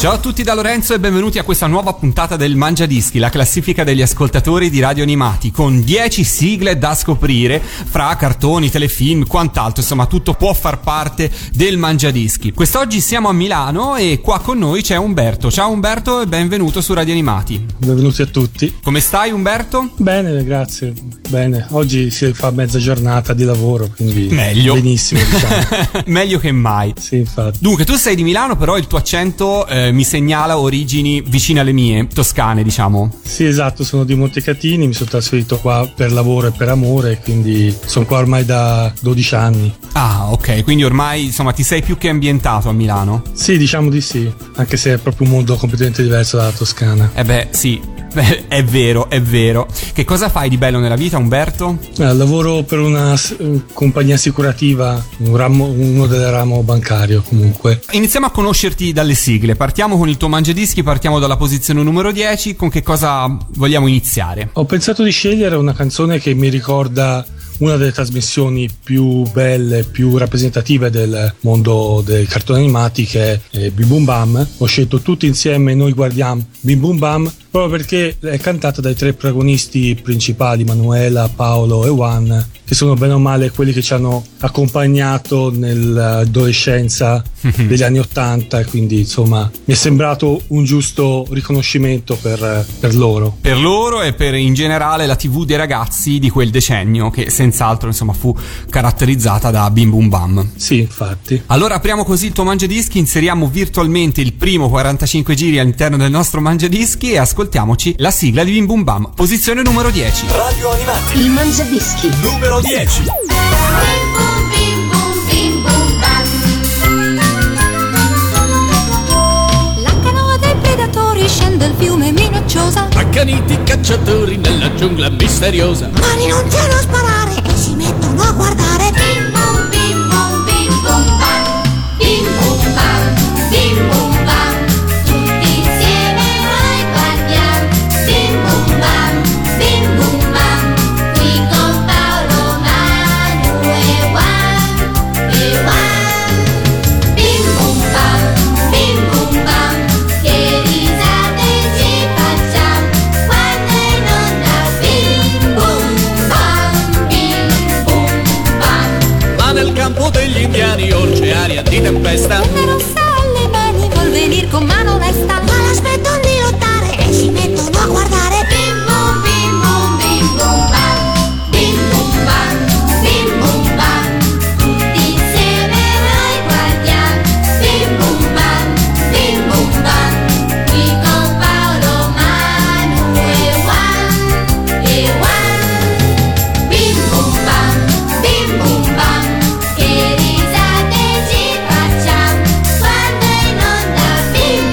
Ciao a tutti da Lorenzo e benvenuti a questa nuova puntata del Mangia Dischi, la classifica degli ascoltatori di Radio Animati, con 10 sigle da scoprire fra cartoni, telefilm, quant'altro, insomma tutto può far parte del Mangia Dischi. Quest'oggi siamo a Milano e qua con noi c'è Umberto. Ciao Umberto e benvenuto su Radio Animati. Benvenuti a tutti. Come stai Umberto? Bene, grazie. Bene, oggi si fa mezza giornata di lavoro, quindi meglio. Benissimo, diciamo. Meglio che mai. Sì, infatti. Dunque, tu sei di Milano, però il tuo accento mi segnala origini vicine alle mie, toscane diciamo. Sì, esatto, sono di Montecatini, mi sono trasferito qua per lavoro e per amore, quindi sono qua ormai da 12 anni. Ah, ok, quindi ormai insomma ti sei più che ambientato a Milano? Sì, diciamo di sì, anche se è proprio un mondo completamente diverso dalla Toscana. Eh beh, sì. È vero, è vero. Che cosa fai di bello nella vita, Umberto? Lavoro per una compagnia assicurativa, uno del ramo bancario comunque. Iniziamo a conoscerti dalle sigle. Partiamo con il tuo Mangiadischi, partiamo dalla posizione numero 10. Con che cosa vogliamo iniziare? Ho pensato di scegliere una canzone che mi ricorda una delle trasmissioni più belle, più rappresentative del mondo dei cartoni animati, che è Bim Bum Bam. Ho scelto Tutti insieme noi guardiamo Bim Bum Bam proprio perché è cantata dai tre protagonisti principali, Manuela, Paolo e Juan, che sono bene o male quelli che ci hanno accompagnato nell'adolescenza degli anni '80, quindi insomma mi è sembrato un giusto riconoscimento per loro e per in generale la TV dei ragazzi di quel decennio, che senz'altro insomma fu caratterizzata da Bim Bum Bam. Sì, infatti. Allora apriamo così il tuo Mangiadischi, inseriamo virtualmente il primo 45 giri all'interno del nostro Mangiadischi e ascoltiamoci la sigla di Bim Bum Bam, posizione numero 10. Radio Animati. Il Mangiadischi numero 10. Bim bum bim bum bam. La canoa dei predatori scende il fiume minacciosa. Accaniti cacciatori nella giungla misteriosa. Mani non c'hanno a sparare e si mettono a guardare. Bim bum bim bum bim bum bam. Bim bum bam bim bum bam. Tutti insieme noi guardiamo. Bim bum bam bim bum bam. Qui con Paolo, Manu e Juan, e Juan. Bim bum bam, che risate ci facciamo quando è nonna. Bim bum bam. Ma nel campo degli indiani oltre aria di tempesta. Gente rossa alle mani vuol venir con mano onesta. Ma l'aspettano di lottare e si mettono a guardare. Bim bum bim bum bim bum bam. Bim bum bam bim bum bam. Tutti insieme noi guardiamo. Bim bum bam qui con Paolo, Manu e Juan. Bim bum bam che risate ci facciamo quando è nonna. Bim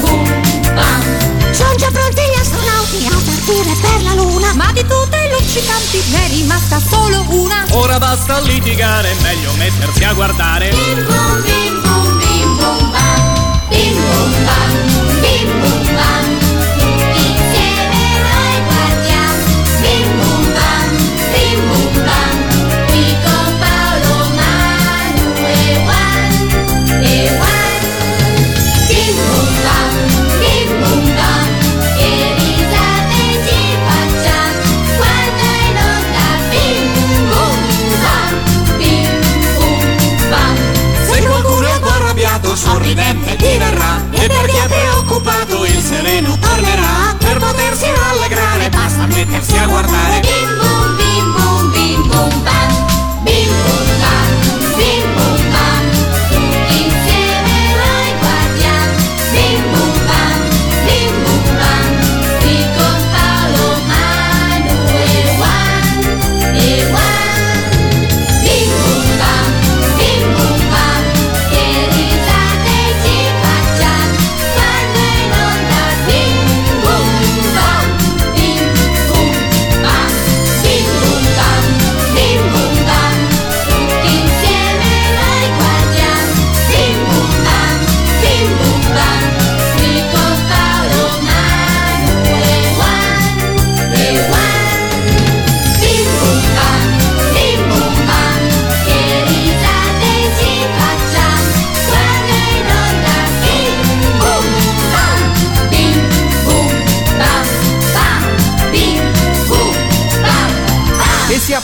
bum bam. Sono già pronti gli astronauti a partire per la luna. Ma di tutte i luccicanti ne è rimasta solo una. Ora basta litigare, meglio mettersi a guardare. Bim bum bim bum bim bum bam. Bim bum bam bim bum bam. Tutti insieme noi guardiamo. Bim bum bam qui con Paolo, Manu e Juan, e Juan. Bim bum bam che risate ci facciamo quando è nonna. Bim bum bam. Se qualcuno è un po' arrabbiato sorridente diverrà, e perché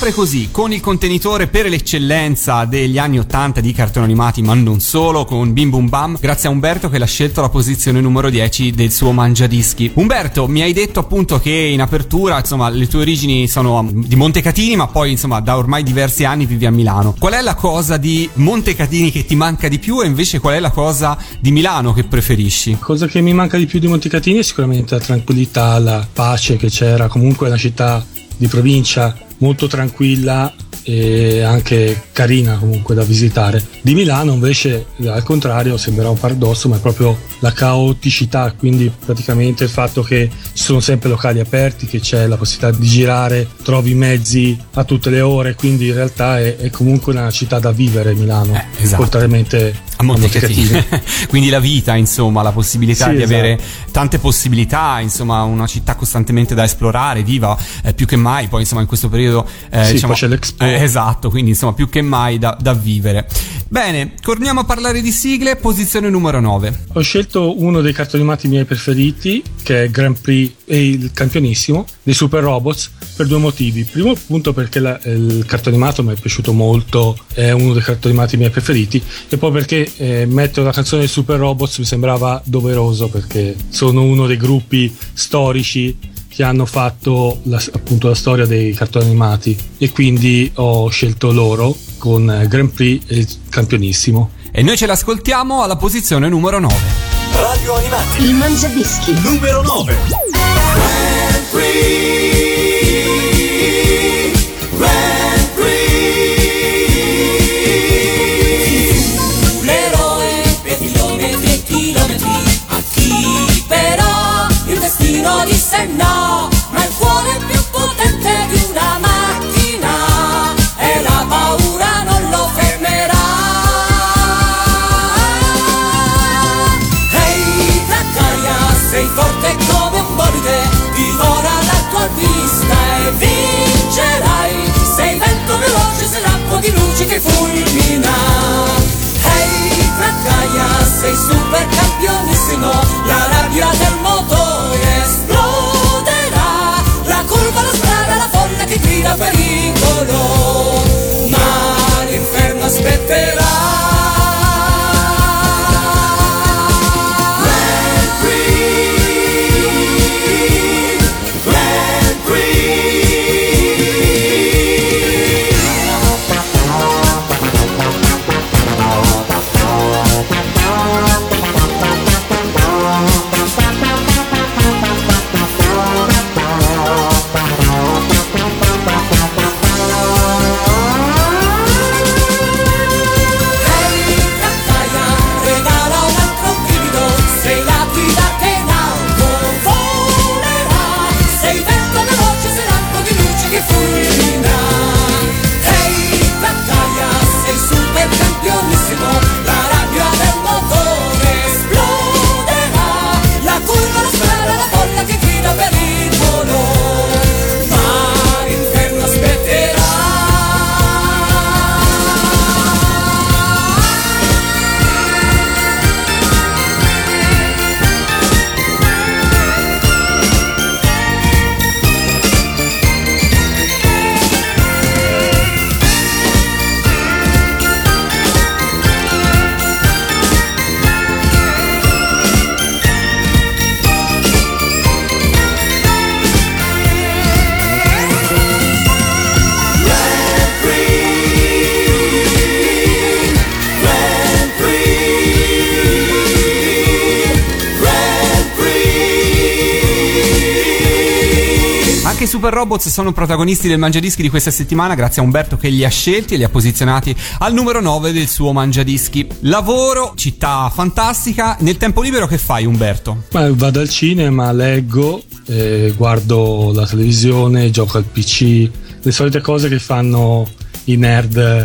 apre così, con il contenitore per l'eccellenza degli anni 80 di cartoni animati, ma non solo, con Bim Bum Bam, grazie a Umberto che l'ha scelto la posizione numero 10 del suo mangiadischi. Umberto, mi hai detto appunto che in apertura, insomma, le tue origini sono di Montecatini, ma poi insomma da ormai diversi anni vivi a Milano. Qual è la cosa di Montecatini che ti manca di più e invece qual è la cosa di Milano che preferisci? Cosa che mi manca di più di Montecatini è sicuramente la tranquillità, la pace che c'era. Comunque è una città di provincia molto tranquilla e anche carina comunque da visitare. Di Milano invece al contrario sembrerà un paradosso, ma è proprio la caoticità, quindi praticamente il fatto che ci sono sempre locali aperti, che c'è la possibilità di girare, trovi mezzi a tutte le ore, quindi in realtà è comunque una città da vivere Milano, esatto. Contrariamente a Montecatini. Quindi la vita, insomma, la possibilità, sì, di esatto, avere tante possibilità, insomma una città costantemente da esplorare, viva più che mai, poi insomma in questo periodo sì, diciamo, poi c'è l'Expo. Esatto, quindi insomma più che mai da vivere. Bene, torniamo a parlare di sigle. Posizione numero 9. Ho scelto uno dei cartoni animati miei preferiti, che è Grand Prix e il campionissimo dei Super Robots, per due motivi. Primo punto perché il cartone animato mi è piaciuto molto, è uno dei cartoni animati miei preferiti, e poi perché mettere una canzone dei Super Robots mi sembrava doveroso, perché sono uno dei gruppi storici che hanno fatto appunto la storia dei cartoni animati, e quindi ho scelto loro con Grand Prix e Campionissimo. E noi ce l'ascoltiamo alla posizione numero 9. Radio Animati, il mangiadischi numero 9. Grand Prix, Grand Prix, un eroe per chilometri e chilometri, a chi però il destino disse no. Che fulmina, hey Fracaia, sei super campionissimo, la rabbia del motore esploderà, la curva, la strada, la folla che grida pericolo, ma l'inferno aspetterà. I Super Robots sono protagonisti del Mangiadischi di questa settimana, grazie a Umberto che li ha scelti e li ha posizionati al numero 9 del suo Mangiadischi. Lavoro, città fantastica. Nel tempo libero che fai, Umberto? Vado al cinema, leggo, guardo la televisione, gioco al PC, le solite cose che fanno i nerd.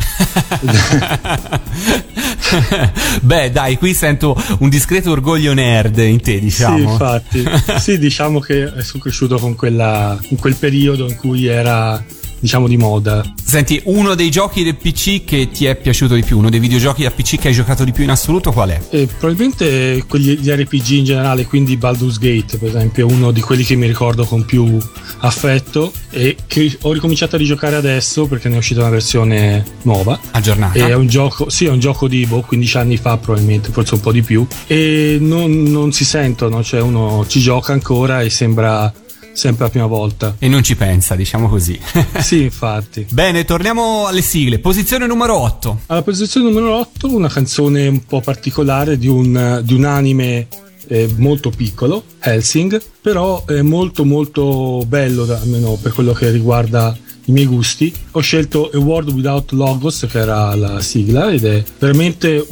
Beh, dai, qui sento un discreto orgoglio nerd in te, diciamo. Sì, infatti. Sì, diciamo che sono cresciuto con quel periodo in cui era diciamo di moda. Senti, uno dei giochi del PC che ti è piaciuto di più, uno dei videogiochi da PC che hai giocato di più in assoluto, qual è? Probabilmente gli RPG in generale, quindi Baldur's Gate per esempio è uno di quelli che mi ricordo con più affetto e che ho ricominciato a rigiocare adesso perché ne è uscita una versione nuova aggiornata. È un gioco, sì, è un gioco di 15 anni fa probabilmente, forse un po' di più, e non si sentono, cioè uno ci gioca ancora e sembra sempre la prima volta e non ci pensa, diciamo così. Sì, infatti. Bene, torniamo alle sigle. Posizione numero 8. Alla posizione numero 8 una canzone un po' particolare di un anime molto piccolo, Hellsing, però è molto molto bello, almeno per quello che riguarda i miei gusti. Ho scelto A World Without Logos, che era la sigla, ed è veramente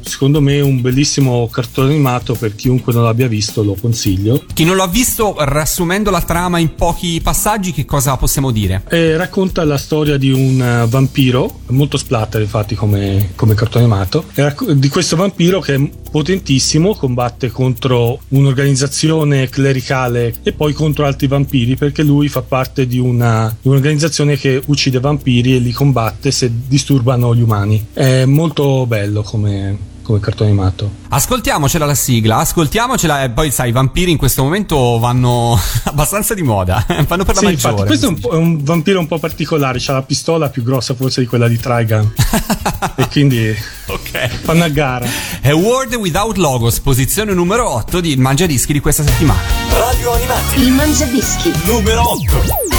secondo me un bellissimo cartone animato. Per chiunque non l'abbia visto lo consiglio. Chi non l'ha visto, riassumendo la trama in pochi passaggi, che cosa possiamo dire? Racconta la storia di un vampiro, molto splatter infatti come cartone animato, di questo vampiro che è potentissimo, combatte contro un'organizzazione clericale e poi contro altri vampiri, perché lui fa parte di un'organizzazione che uccide vampiri e li combatte se disturbano gli umani. È molto bello come cartone animato. Ascoltiamocela la sigla, ascoltiamocela, e poi sai, i vampiri in questo momento vanno abbastanza di moda, vanno per la maggiore. Infatti, questo è un vampiro un po' particolare, c'ha la pistola più grossa forse di quella di Trigun e quindi okay, fanno a gara. È World Without Logos, posizione numero 8 di Mangiadischi di questa settimana. Radio Animati, il Mangiadischi numero 8.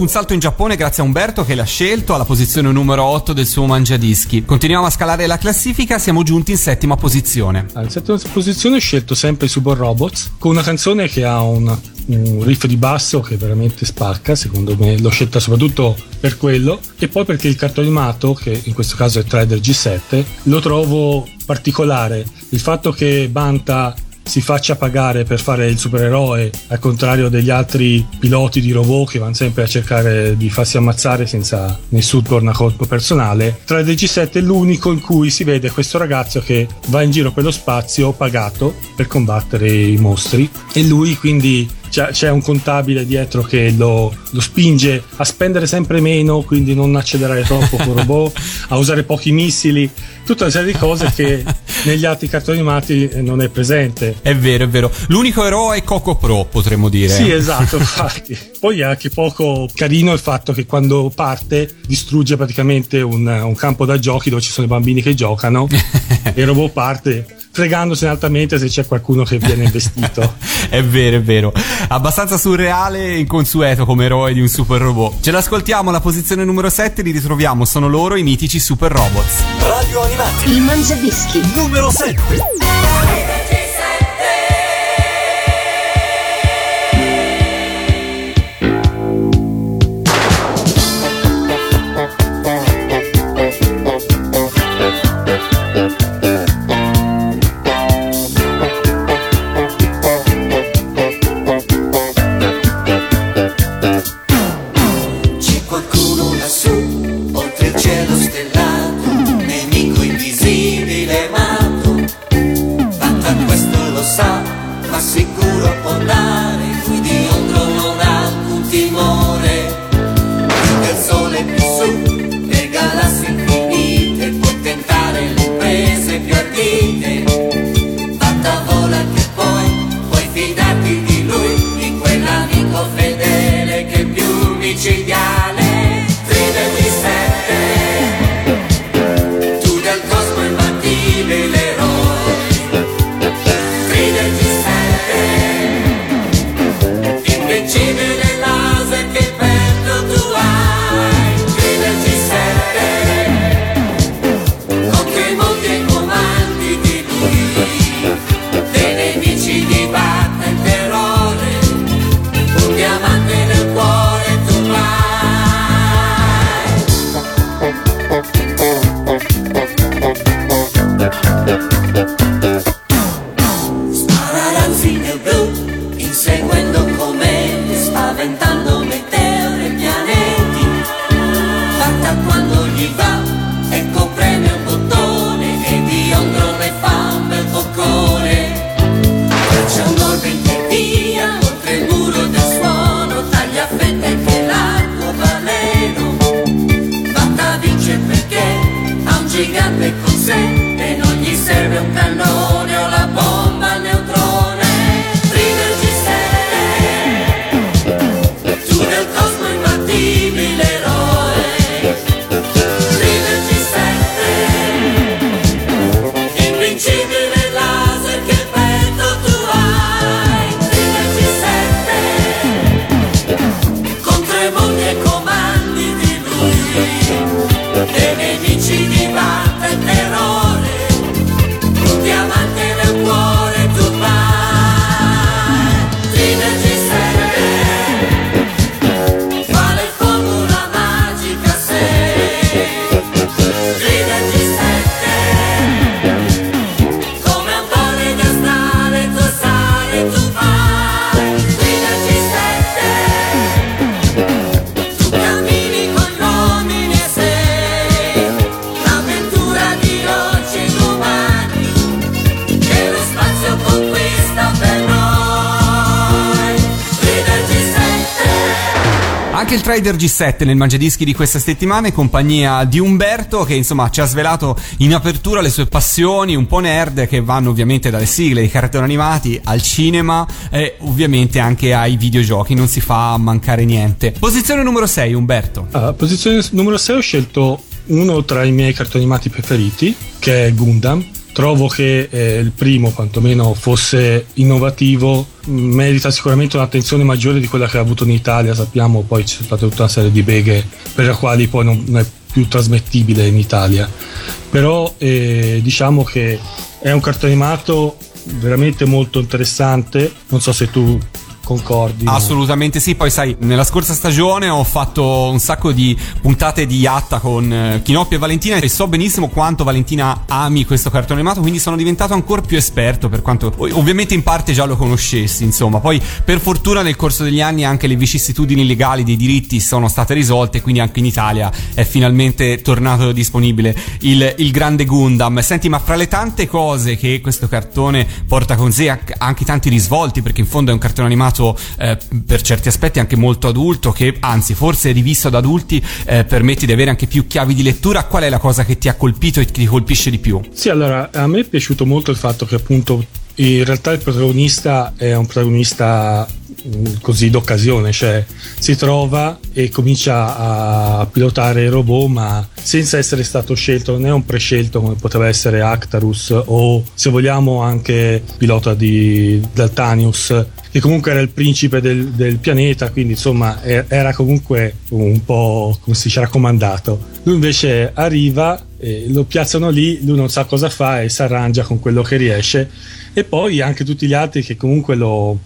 alcun salto in Giappone grazie a Umberto che l'ha scelto alla posizione numero 8 del suo Mangiadischi. Continuiamo a scalare la classifica, siamo giunti in settima posizione. In settima posizione ho scelto sempre Super Robots, con una canzone che ha un riff di basso che veramente spacca, secondo me l'ho scelta soprattutto per quello e poi perché il cartone animato, che in questo caso è Trader G7, lo trovo particolare. Il fatto che Banta si faccia pagare per fare il supereroe, al contrario degli altri piloti di robot che vanno sempre a cercare di farsi ammazzare senza nessun tornacolpo personale, tra il G7 è l'unico in cui si vede questo ragazzo che va in giro per lo spazio pagato per combattere i mostri, e lui quindi c'è un contabile dietro che lo spinge a spendere sempre meno, quindi non accelerare troppo con robot, a usare pochi missili, tutta una serie di cose che negli altri cartoni animati non è presente. È vero, l'unico eroe è Coco Pro, potremmo dire. Sì, esatto, infatti. Poi è anche poco carino il fatto che quando parte distrugge praticamente un campo da giochi dove ci sono i bambini che giocano e il robot parte fregandosene altamente se c'è qualcuno che viene investito. È vero, abbastanza surreale e inconsueto come eroe di un super robot. Ce l'ascoltiamo alla posizione numero 7, li ritroviamo, sono loro, i mitici Super Robots. Radio Animati, il Mangiadischi numero 7. Anche il Trader G7 nel Mangiadischi di questa settimana in compagnia di Umberto, che insomma ci ha svelato in apertura le sue passioni un po' nerd, che vanno ovviamente dalle sigle ai cartoni animati al cinema e ovviamente anche ai videogiochi, non si fa mancare niente. Posizione numero 6, Umberto. Posizione numero 6 ho scelto uno tra i miei cartoni animati preferiti, che è Gundam. trovo che il primo quantomeno fosse innovativo, merita sicuramente un'attenzione maggiore di quella che ha avuto in Italia. Sappiamo poi c'è stata tutta una serie di beghe per le quali poi non è più trasmettibile in Italia, però diciamo che è un cartone animato veramente molto interessante, non so se tu concordi. Assolutamente sì, poi sai, nella scorsa stagione ho fatto un sacco di puntate di Yatta con Chinoppi e Valentina e so benissimo quanto Valentina ami questo cartone animato, quindi sono diventato ancora più esperto, per quanto ovviamente in parte già lo conoscessi, insomma. Poi per fortuna nel corso degli anni anche le vicissitudini legali dei diritti sono state risolte, quindi anche in Italia è finalmente tornato disponibile il grande Gundam. Senti, ma fra le tante cose che questo cartone porta con sé, anche tanti risvolti, perché in fondo è un cartone animato per certi aspetti anche molto adulto, che anzi forse rivisto ad adulti permette di avere anche più chiavi di lettura, qual è la cosa che ti ha colpito e che ti colpisce di più? Sì, allora a me è piaciuto molto il fatto che appunto in realtà il protagonista è un protagonista così d'occasione, cioè si trova e comincia a pilotare il robot ma senza essere stato scelto, non è un prescelto come poteva essere Actarus o se vogliamo anche pilota di Daltanius, che comunque era il principe del pianeta, quindi insomma era comunque un po' come si dice raccomandato. Lui invece arriva, lo piazzano lì, lui non sa cosa fa e si arrangia con quello che riesce, e poi anche tutti gli altri che comunque lo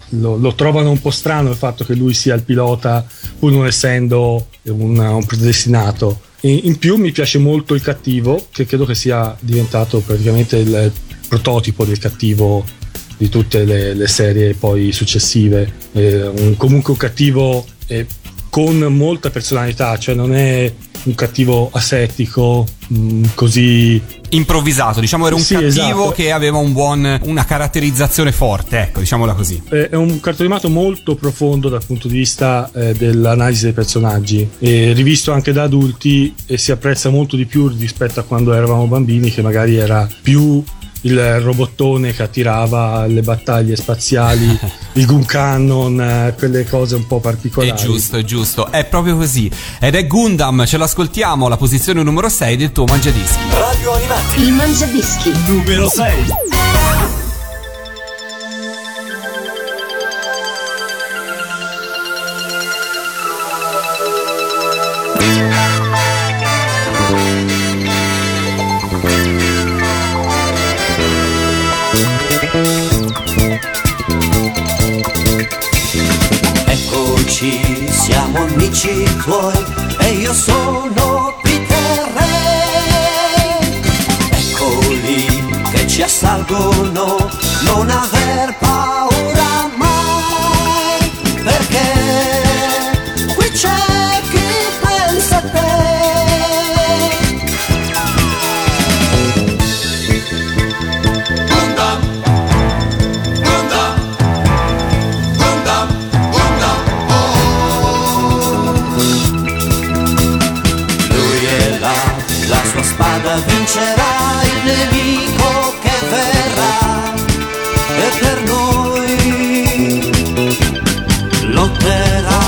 trovano un po' strano il fatto che lui sia il pilota pur non essendo un predestinato. E in più mi piace molto il cattivo, che credo che sia diventato praticamente il prototipo del cattivo di tutte le serie poi successive, comunque un cattivo con molta personalità, cioè non è un cattivo asettico così improvvisato, diciamo era un cattivo, esatto, che aveva una caratterizzazione forte, ecco, diciamola così. È un cartone animato molto profondo dal punto di vista dell'analisi dei personaggi, rivisto anche da adulti e si apprezza molto di più rispetto a quando eravamo bambini, che magari era più il robottone che attirava le battaglie spaziali, il Gun Cannon, quelle cose un po' particolari. È giusto, è proprio così. Ed è Gundam, ce l'ascoltiamo, la posizione numero 6 del tuo Mangiadischi. Radio Animati. Il Mangiadischi numero 6. Eccoci, siamo amici tuoi e io sono Peter Re. Eccoli che ci assalgono, non aver paura mai, perché qui c'è chi pensa a te. Vincerà il nemico che verrà e per noi lotterà.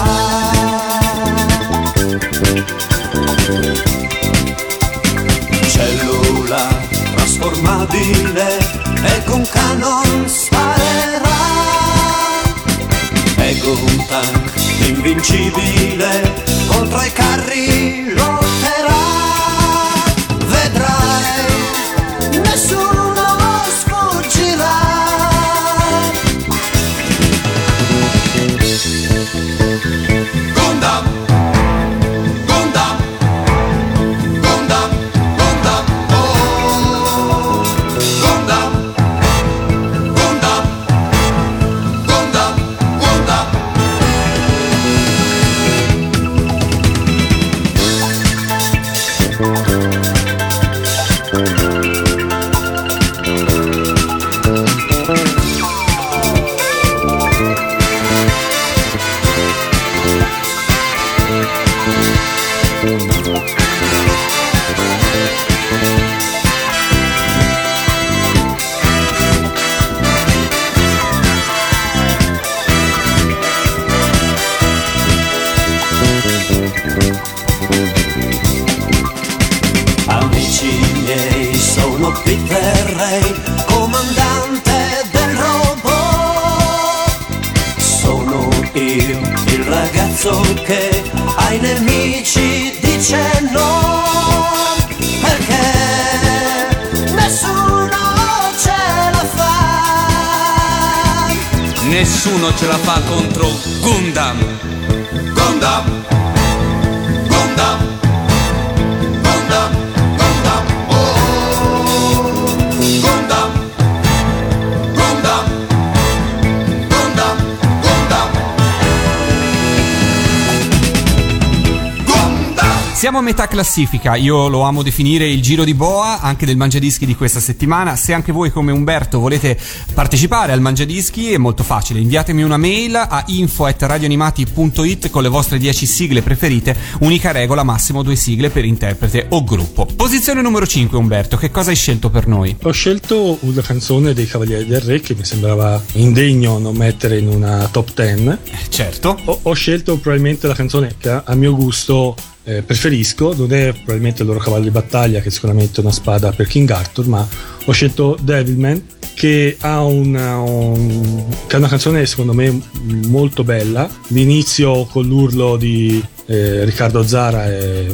Cellula trasformabile e con cannon sparerà. E un tank invincibile contro i carri lotterà. Nessuno sfuggirà. Gundam, Gundam, Gundam, Gundam, oh. Gundam, Gundam, Gundam, Gundam. penso che ai nemici dice no, perché nessuno ce la fa. Nessuno ce la fa contro Gundam. Gundam, Gundam, Gundam, Gundam, oh, Gundam, Gundam, Gundam, Gundam, Gundam. Siamo a metà classifica, io lo amo definire il giro di boa anche del Mangiadischi di questa settimana. Se anche voi come Umberto volete partecipare al Mangiadischi è molto facile, inviatemi una mail a info@radioanimati.it con le vostre 10 sigle preferite, unica regola massimo 2 sigle per interprete o gruppo. Posizione numero 5, Umberto, che cosa hai scelto per noi? Ho scelto una canzone dei Cavalieri del Re che mi sembrava indegno non mettere in una top 10. Certo. Ho scelto probabilmente la canzone che a mio gusto preferisco, non è probabilmente il loro cavallo di battaglia che è sicuramente una spada per King Arthur, ma ho scelto Devilman, che ha che è una canzone secondo me molto bella. L'inizio con l'urlo di Riccardo Zara è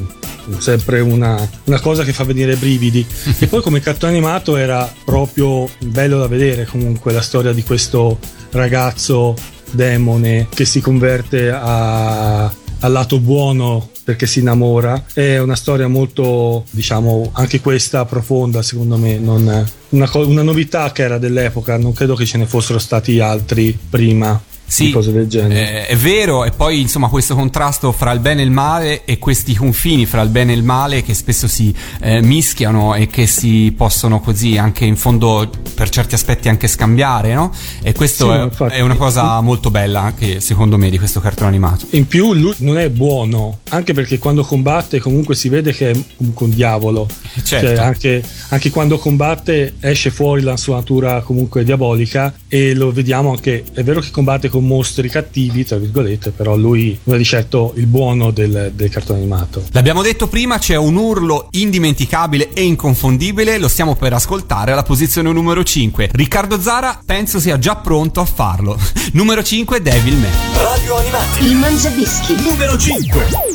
sempre una cosa che fa venire brividi e poi come cartone animato era proprio bello da vedere. Comunque la storia di questo ragazzo demone che si converte al lato buono perché si innamora è una storia molto, diciamo, anche questa profonda secondo me, non una novità che era dell'epoca, non credo che ce ne fossero stati altri prima. Sì, cose del genere. È vero, e poi insomma questo contrasto fra il bene e il male e questi confini fra il bene e il male che spesso si mischiano e che si possono così anche in fondo per certi aspetti anche scambiare, no? E questo sì, è una cosa molto bella anche secondo me di questo cartone animato. In più lui non è buono, anche perché quando combatte comunque si vede che è comunque un diavolo. Certo. Cioè, anche quando combatte esce fuori la sua natura comunque diabolica e lo vediamo anche, è vero che combatte con mostri cattivi tra virgolette, però lui non è di certo il buono del cartone animato. L'abbiamo detto prima, c'è un urlo indimenticabile e inconfondibile, lo stiamo per ascoltare alla posizione numero 5. Riccardo Zara penso sia già pronto a farlo. Numero 5, Devilman. Radio Animati, il Mangiadischi numero 5.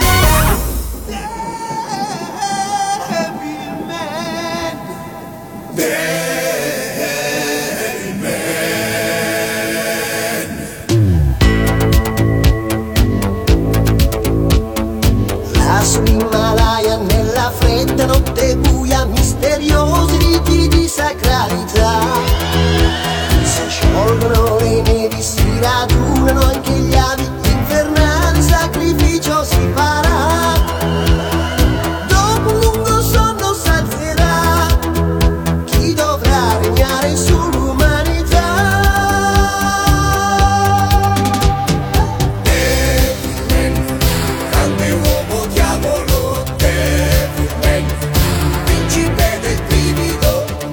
Sacralità, si sciolgono le nevi, si radunano anche gli avi infernali, sacrificio si farà, dopo un lungo sonno salverà chi dovrà regnare sull'umanità. Devilman, grande uomo diavolo, Devilman, principe del brivido. Sure.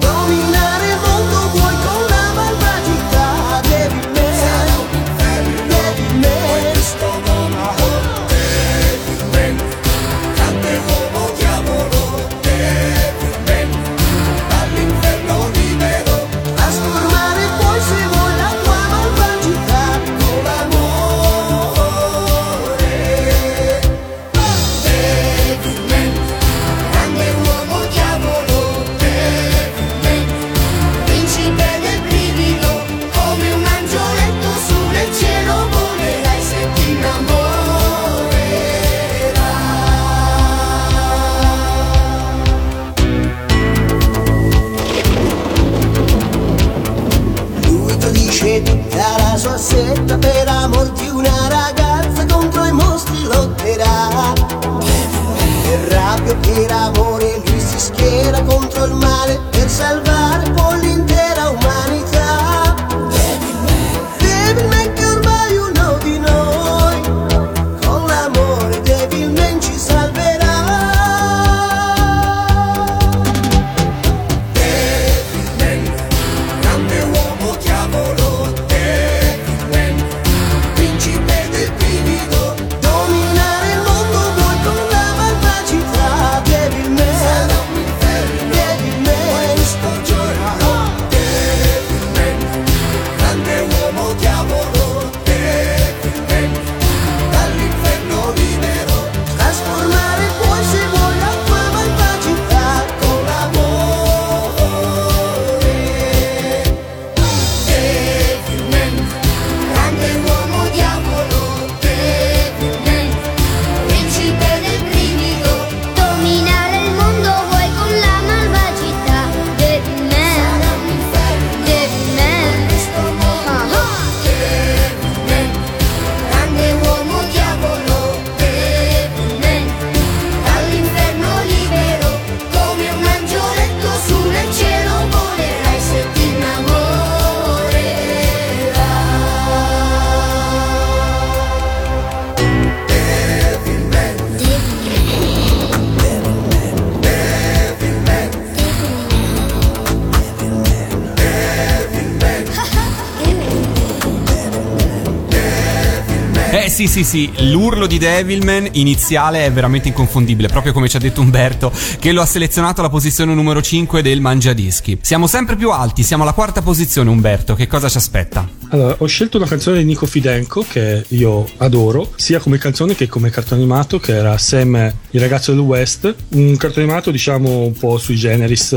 Sì, l'urlo di Devilman iniziale è veramente inconfondibile, proprio come ci ha detto Umberto, che lo ha selezionato alla posizione numero 5 del Mangiadischi. Siamo sempre più alti, siamo alla quarta posizione. Umberto, che cosa ci aspetta? Allora, ho scelto una canzone di Nico Fidenco che io adoro, sia come canzone che come cartone animato, che era Sam, il ragazzo del West, un cartone animato diciamo un po' sui generis,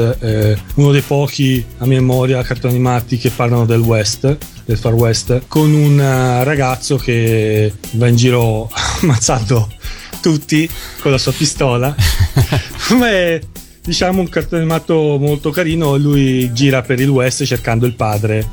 uno dei pochi a memoria cartoni animati che parlano del West, del Far West, con un ragazzo che va in giro ammazzando tutti con la sua pistola. Beh, diciamo un cartone animato molto carino. Lui gira per il West cercando il padre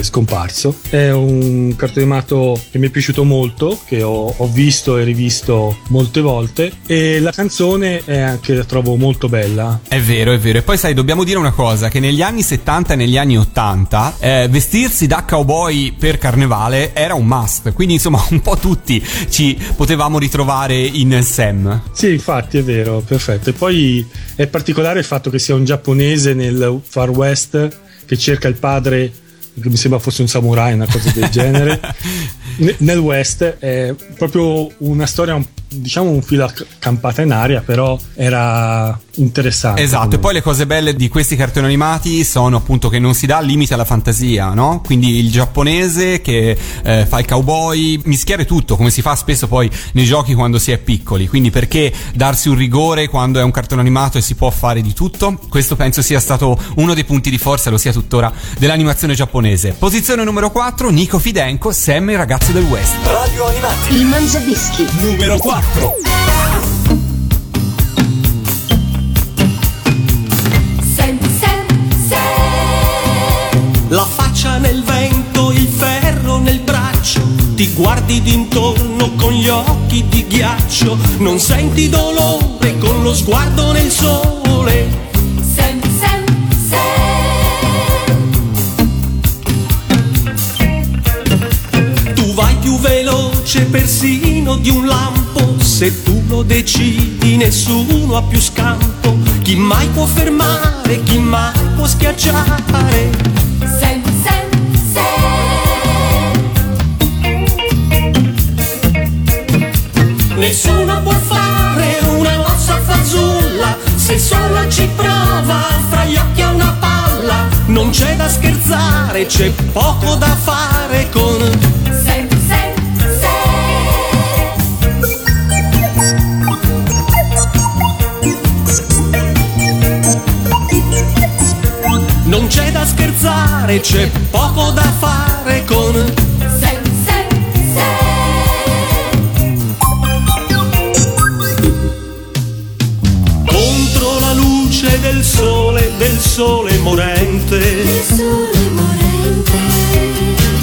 scomparso. È un cartone animato che mi è piaciuto molto, che ho visto e rivisto molte volte, e la canzone è anche, la trovo molto bella. È vero. E poi sai, dobbiamo dire una cosa, che negli anni 70 e negli anni 80 vestirsi da cowboy per carnevale era un must, quindi insomma un po' tutti ci potevamo ritrovare in Sam. Sì, infatti, è vero, perfetto. E poi è particolare il fatto che sia un giapponese nel Far West che cerca il padre, che mi sembra fosse un samurai, una cosa del genere. Nel West è proprio una storia un po', diciamo un filo campata in aria, però era interessante. Esatto, e poi le cose belle di questi cartoni animati sono appunto che non si dà limite alla fantasia, no? Quindi il giapponese che fa il cowboy, mischiare tutto come si fa spesso poi nei giochi quando si è piccoli, quindi perché darsi un rigore quando è un cartone animato e si può fare di tutto? Questo penso sia stato uno dei punti di forza, lo sia tuttora, dell'animazione giapponese. Posizione numero 4, Nico Fidenco, Sam, il ragazzo del West. Radio Animati, il Mangiadischi numero 4. Sam, la faccia nel vento, il ferro nel braccio, ti guardi d'intorno con gli occhi di ghiaccio, non senti dolore con lo sguardo nel sole. Sam, tu vai più veloce persino di un lampo, se tu lo decidi nessuno ha più scampo, chi mai può fermare, chi mai può schiacciare. Sam, Sam, Sam, nessuno può fare una mossa fazzulla, se solo ci prova fra gli occhi a una palla, non c'è da scherzare, c'è poco da fare con scherzare, c'è poco da fare con Sam, Sam, Sam. Contro la luce del sole morente,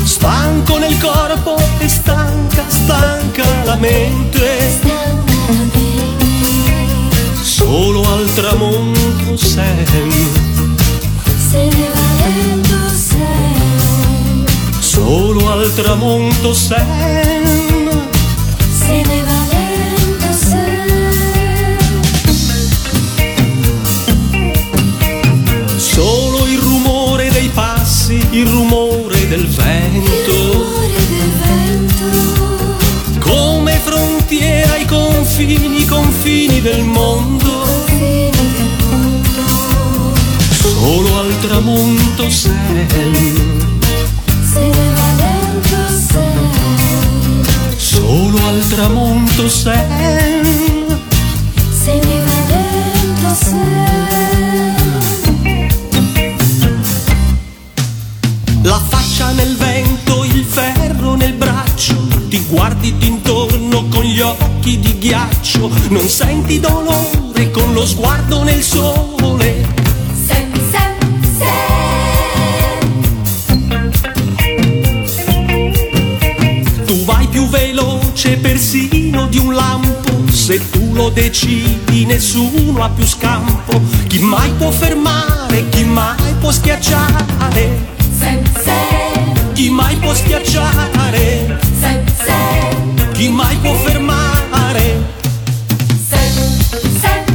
stanco nel corpo e stanca la mente, solo al tramonto Sam, solo al tramonto Sam, se ne va lento Sam. Solo il rumore dei passi, il rumore del vento, il rumore del vento, come frontiera i confini, i confini del mondo, solo al tramonto Sam, solo al tramonto Sam, se ne va lento Sam. La faccia nel vento, il ferro nel braccio, ti guardi d'intorno con gli occhi di ghiaccio, non senti dolore con lo sguardo nel sole. Veloce persino di un lampo, se tu lo decidi nessuno ha più scampo, chi mai può fermare, chi mai può schiacciare. Sam, Sam. Chi mai può schiacciare. Sam, Sam. Chi mai può fermare. Sam, Sam, Sam.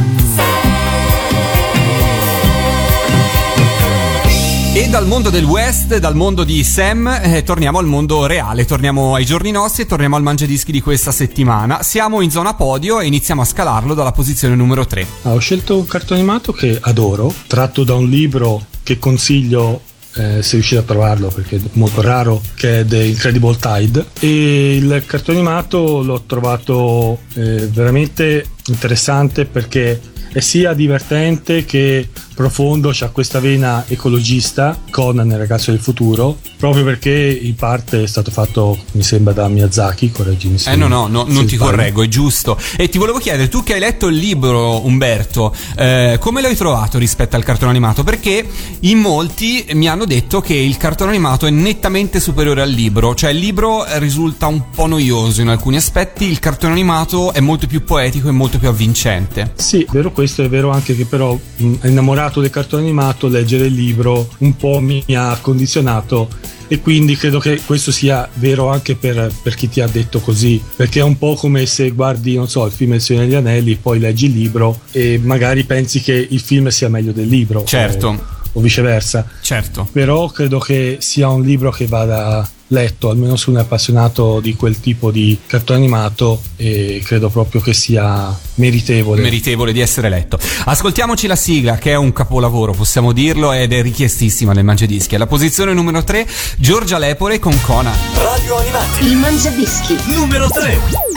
E dal mondo mondo del West, dal mondo di Sam, torniamo al mondo reale, torniamo ai giorni nostri e torniamo al mangiadischi di questa settimana. Siamo in zona podio e iniziamo a scalarlo dalla posizione numero 3. Ho scelto un cartone animato che adoro, tratto da un libro che consiglio se riuscite a trovarlo perché è molto raro, che è The Incredible Tide, e il cartone animato l'ho trovato veramente interessante perché è sia divertente che profondo, c'ha questa vena ecologista, Conan il ragazzo del futuro, proprio perché in parte è stato fatto, mi sembra, da Miyazaki, correggimi se non ti correggo, è giusto. E ti volevo chiedere, tu che hai letto il libro, Umberto, come l'hai trovato rispetto al cartone animato? Perché in molti mi hanno detto che il cartone animato è nettamente superiore al libro, cioè il libro risulta un po' noioso in alcuni aspetti, il cartone animato è molto più poetico e molto più avvincente. Sì, è vero questo, è vero anche che però è innamorato del cartone animato, leggere il libro un po' mi ha condizionato, e quindi credo che questo sia vero anche per chi ti ha detto così, perché è un po' come se guardi, non so, il film Il Signore degli Anelli, poi leggi il libro e magari pensi che il film sia meglio del libro, certo, o viceversa, certo. Però credo che sia un libro che vada letto, almeno se uno è appassionato di quel tipo di cartone animato, e credo proprio che sia meritevole di essere letto. Ascoltiamoci la sigla, che è un capolavoro, possiamo dirlo, ed è richiestissima nel Mangiadischi. Alla posizione numero 3, Giorgia Lepore con Conan. Radio Animati, il Mangiadischi numero 3.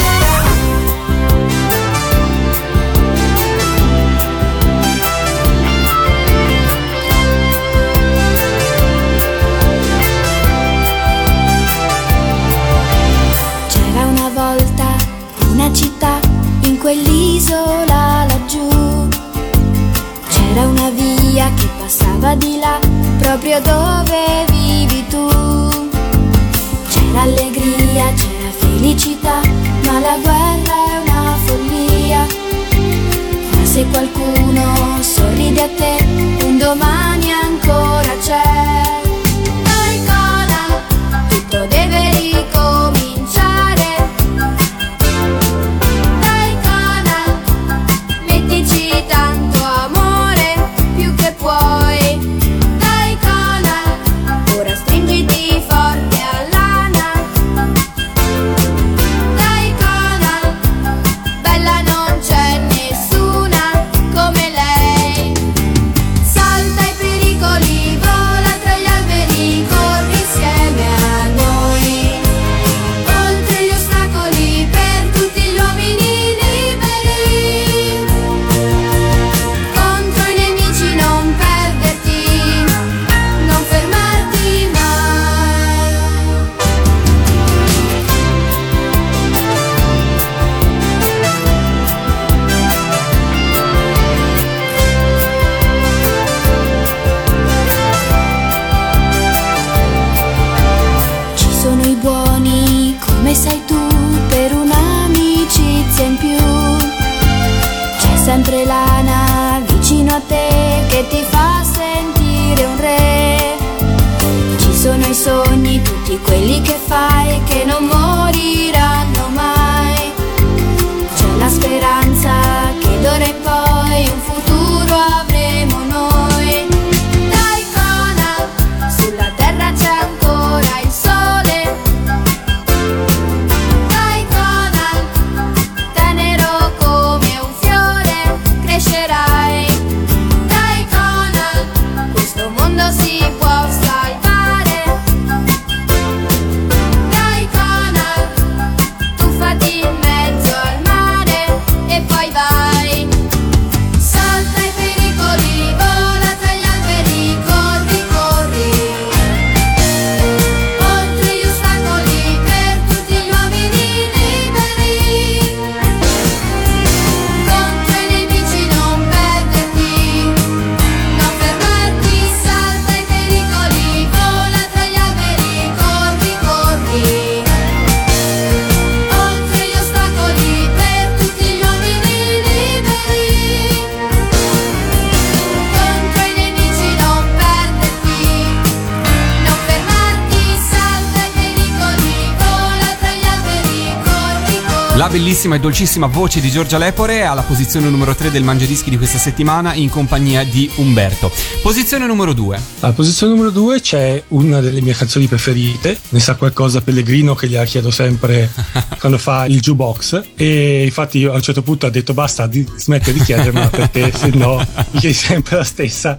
Città, in quell'isola laggiù c'era una via che passava di là, proprio dove vivi tu. C'era allegria, c'era felicità, ma la guerra è una follia. Ma se qualcuno sorride a te, un domani ancora c'è. Dai Conan, tutto deve ricominciare. Quelli che fai che non moriranno mai, c'è la speranza che d'ora in poi un futuro avremo noi. Dai Conan, sulla terra c'è ancora il sole. Dai Conan, tenero come un fiore, crescerai. Dai Conan, questo mondo si può salvare. La bellissima e dolcissima voce di Giorgia Lepore alla posizione numero 3 del Mangiadischi di questa settimana in compagnia di Umberto. Posizione numero 2. Alla posizione numero 2 c'è una delle mie canzoni preferite, ne sa qualcosa Pellegrino che gliela chiedo sempre quando fa il jukebox, e infatti io a un certo punto ho detto basta, smetti di chiedermela per te, se no mi chiedi sempre la stessa,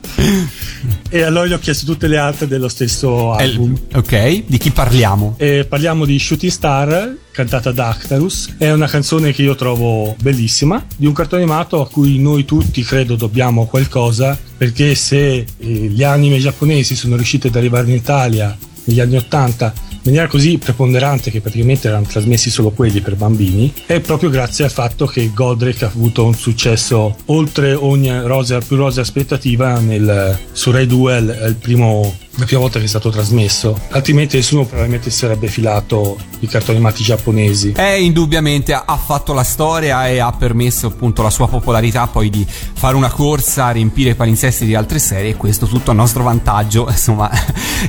e allora gli ho chiesto tutte le altre dello stesso album. Ok, di chi parliamo? E parliamo di Shooting Star, cantata da Actarus. È una canzone che io trovo bellissima, di un cartone animato a cui noi tutti credo dobbiamo qualcosa, perché se gli anime giapponesi sono riusciti ad arrivare in Italia negli anni 80 in maniera così preponderante che praticamente erano trasmessi solo quelli per bambini, è proprio grazie al fatto che Godric ha avuto un successo oltre ogni più rosea aspettativa su Rai 2, la prima volta che è stato trasmesso, altrimenti nessuno probabilmente si sarebbe filato i cartoni animati giapponesi. Indubbiamente ha fatto la storia e ha permesso appunto la sua popolarità poi di fare una corsa a riempire i palinsesti di altre serie, e questo tutto a nostro vantaggio, insomma,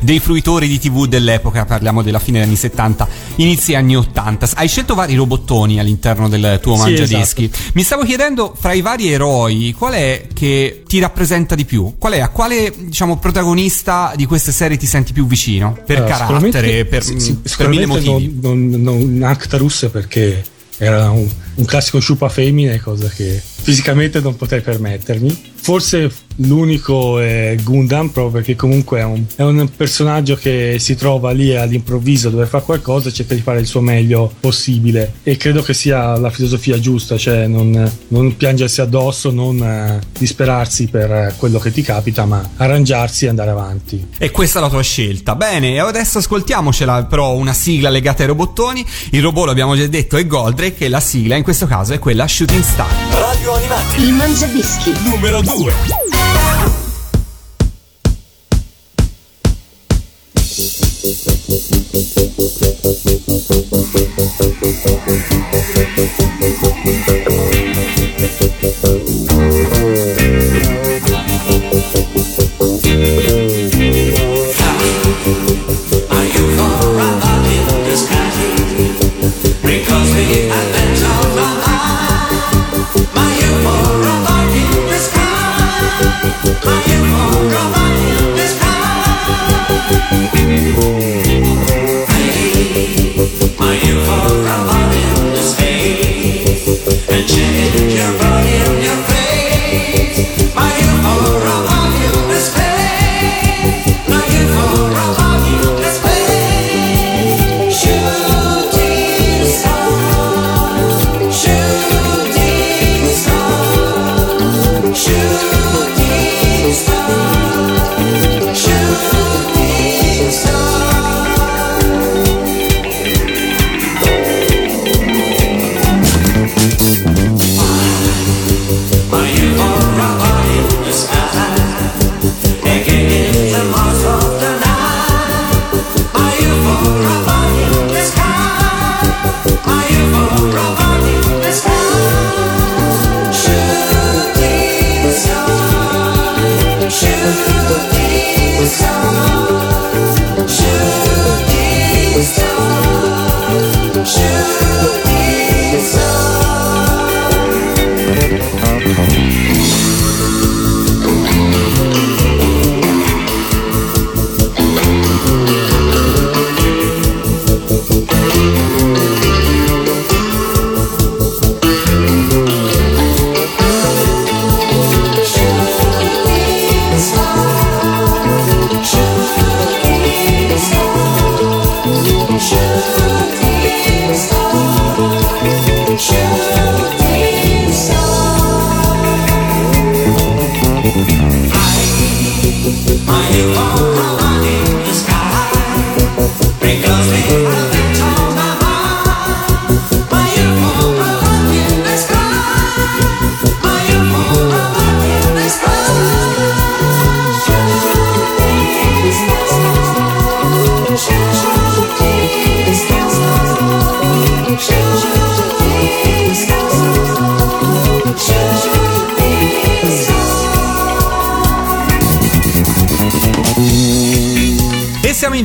dei fruitori di TV dell'epoca. Parliamo della fine degli anni 70, inizi anni 80. Hai scelto vari robottoni all'interno del tuo Mangiadischi. Esatto. Mi stavo chiedendo, fra i vari eroi, qual è che ti rappresenta di più? A quale diciamo protagonista di queste serie ti senti più vicino? Per carattere, per mille motivi. Non Actarus, perché era un classico sciupa femmine, cosa che fisicamente non potrei permettermi. Forse l'unico è Gundam, proprio perché comunque è un personaggio che si trova lì all'improvviso, dove fa qualcosa e cerca di fare il suo meglio possibile, e credo che sia la filosofia giusta, cioè non piangersi addosso, non disperarsi per quello che ti capita, ma arrangiarsi e andare avanti. E questa è la tua scelta. Bene, adesso ascoltiamocela però una sigla legata ai robottoni. Il robot, l'abbiamo già detto, è Goldrake, e la sigla in questo caso è quella Shooting Star. Radio Animati, il Mangiadischi numero 2. Are you more of a this time?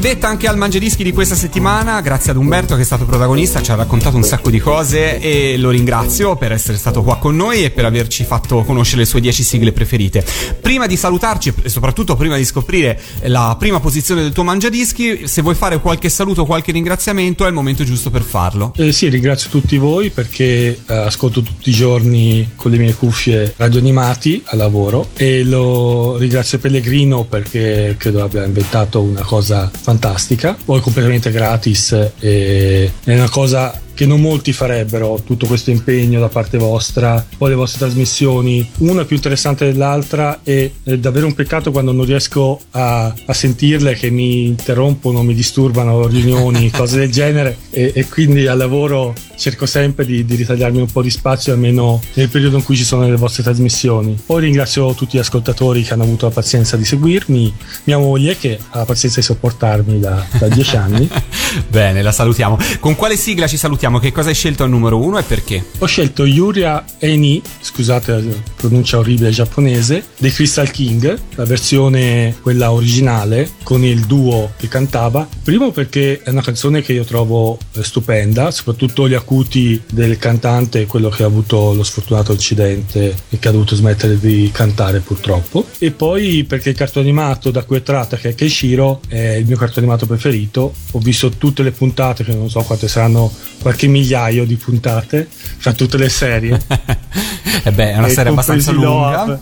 vetta anche al Mangiadischi di questa settimana, grazie ad Umberto che è stato protagonista, ci ha raccontato un sacco di cose e lo ringrazio per essere stato qua con noi e per averci fatto conoscere le sue 10 sigle preferite. Prima di salutarci e soprattutto prima di scoprire la prima posizione del tuo Mangiadischi, se vuoi fare qualche saluto, qualche ringraziamento, è il momento giusto per farlo. Sì, ringrazio tutti voi perché ascolto tutti i giorni con le mie cuffie Radio Animati a lavoro, e lo ringrazio Pellegrino perché credo abbia inventato una cosa fantastica, poi completamente gratis, e è una cosa che non molti farebbero, tutto questo impegno da parte vostra, poi le vostre trasmissioni, una più interessante dell'altra, e è davvero un peccato quando non riesco a sentirle, che mi interrompono, mi disturbano, riunioni, cose del genere, e quindi al lavoro cerco sempre di ritagliarmi un po' di spazio, almeno nel periodo in cui ci sono le vostre trasmissioni. Poi ringrazio tutti gli ascoltatori che hanno avuto la pazienza di seguirmi, mia moglie che ha la pazienza di sopportarmi da 10 anni. Bene, la salutiamo. Con quale sigla ci salutiamo? Che cosa hai scelto al numero 1 e perché? Ho scelto Yuria Eni, scusate la pronuncia orribile giapponese, dei Crystal King, la versione quella originale con il duo che cantava. Primo perché è una canzone che io trovo stupenda, soprattutto gli acuti del cantante, quello che ha avuto lo sfortunato incidente e che ha dovuto smettere di cantare purtroppo, e poi perché il cartone animato da cui è tratta, che è Keishiro, è il mio cartone animato preferito. Ho visto tutte le puntate, che non so quante saranno, qualche migliaio di puntate fra tutte le serie. E beh, è una serie abbastanza lunga.